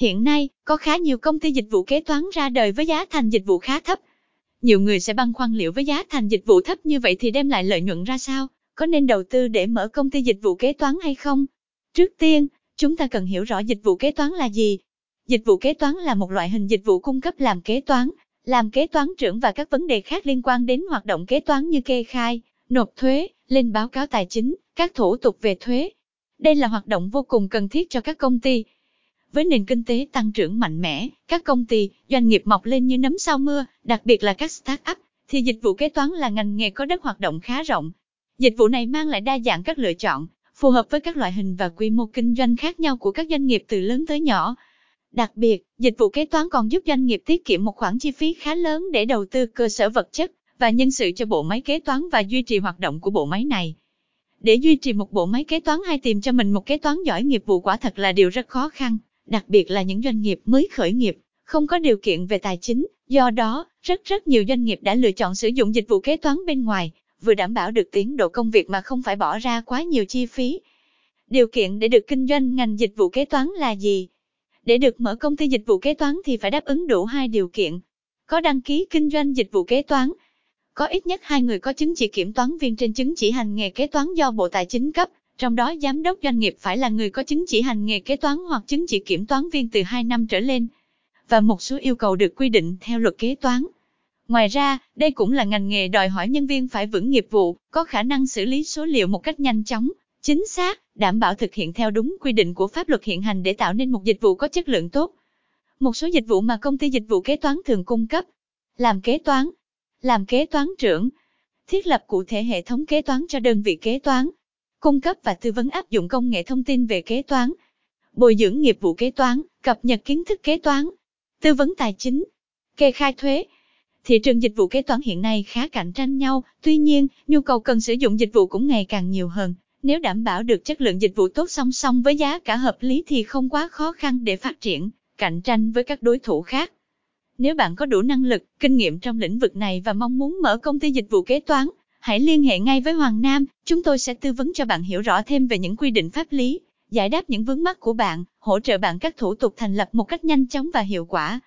Hiện nay, có khá nhiều công ty dịch vụ kế toán ra đời với giá thành dịch vụ khá thấp. Nhiều người sẽ băn khoăn liệu với giá thành dịch vụ thấp như vậy thì đem lại lợi nhuận ra sao? Có nên đầu tư để mở công ty dịch vụ kế toán hay không? Trước tiên, chúng ta cần hiểu rõ dịch vụ kế toán là gì. Dịch vụ kế toán là một loại hình dịch vụ cung cấp làm kế toán trưởng và các vấn đề khác liên quan đến hoạt động kế toán như kê khai, nộp thuế, lên báo cáo tài chính, các thủ tục về thuế. Đây là hoạt động vô cùng cần thiết cho các công ty. Với nền kinh tế tăng trưởng mạnh mẽ, các công ty, doanh nghiệp mọc lên như nấm sau mưa, đặc biệt là các start-up, thì dịch vụ kế toán là ngành nghề có đất hoạt động khá rộng. Dịch vụ này mang lại đa dạng các lựa chọn, phù hợp với các loại hình và quy mô kinh doanh khác nhau của các doanh nghiệp từ lớn tới nhỏ. Đặc biệt, dịch vụ kế toán còn giúp doanh nghiệp tiết kiệm một khoản chi phí khá lớn để đầu tư cơ sở vật chất và nhân sự cho bộ máy kế toán và duy trì hoạt động của bộ máy này. Để duy trì một bộ máy kế toán hay tìm cho mình một kế toán giỏi nghiệp vụ quả thật là điều rất khó khăn, đặc biệt là những doanh nghiệp mới khởi nghiệp, không có điều kiện về tài chính. Do đó, rất nhiều doanh nghiệp đã lựa chọn sử dụng dịch vụ kế toán bên ngoài, vừa đảm bảo được tiến độ công việc mà không phải bỏ ra quá nhiều chi phí. Điều kiện để được kinh doanh ngành dịch vụ kế toán là gì? Để được mở công ty dịch vụ kế toán thì phải đáp ứng đủ 2 điều kiện. Có đăng ký kinh doanh dịch vụ kế toán. Có ít nhất 2 người có chứng chỉ kiểm toán viên trên chứng chỉ hành nghề kế toán do Bộ Tài chính cấp, trong đó giám đốc doanh nghiệp phải là người có chứng chỉ hành nghề kế toán hoặc chứng chỉ kiểm toán viên từ 2 năm trở lên, và một số yêu cầu được quy định theo luật kế toán. Ngoài ra, đây cũng là ngành nghề đòi hỏi nhân viên phải vững nghiệp vụ, có khả năng xử lý số liệu một cách nhanh chóng, chính xác, đảm bảo thực hiện theo đúng quy định của pháp luật hiện hành để tạo nên một dịch vụ có chất lượng tốt. Một số dịch vụ mà công ty dịch vụ kế toán thường cung cấp: làm kế toán trưởng, thiết lập cụ thể hệ thống kế toán cho đơn vị kế toán, cung cấp và tư vấn áp dụng công nghệ thông tin về kế toán, bồi dưỡng nghiệp vụ kế toán, cập nhật kiến thức kế toán, tư vấn tài chính, kê khai thuế. Thị trường dịch vụ kế toán hiện nay khá cạnh tranh nhau, tuy nhiên, nhu cầu cần sử dụng dịch vụ cũng ngày càng nhiều hơn. Nếu đảm bảo được chất lượng dịch vụ tốt song song với giá cả hợp lý thì không quá khó khăn để phát triển, cạnh tranh với các đối thủ khác. Nếu bạn có đủ năng lực, kinh nghiệm trong lĩnh vực này và mong muốn mở công ty dịch vụ kế toán, hãy liên hệ ngay với Hoàng Nam, chúng tôi sẽ tư vấn cho bạn hiểu rõ thêm về những quy định pháp lý, giải đáp những vướng mắc của bạn, hỗ trợ bạn các thủ tục thành lập một cách nhanh chóng và hiệu quả.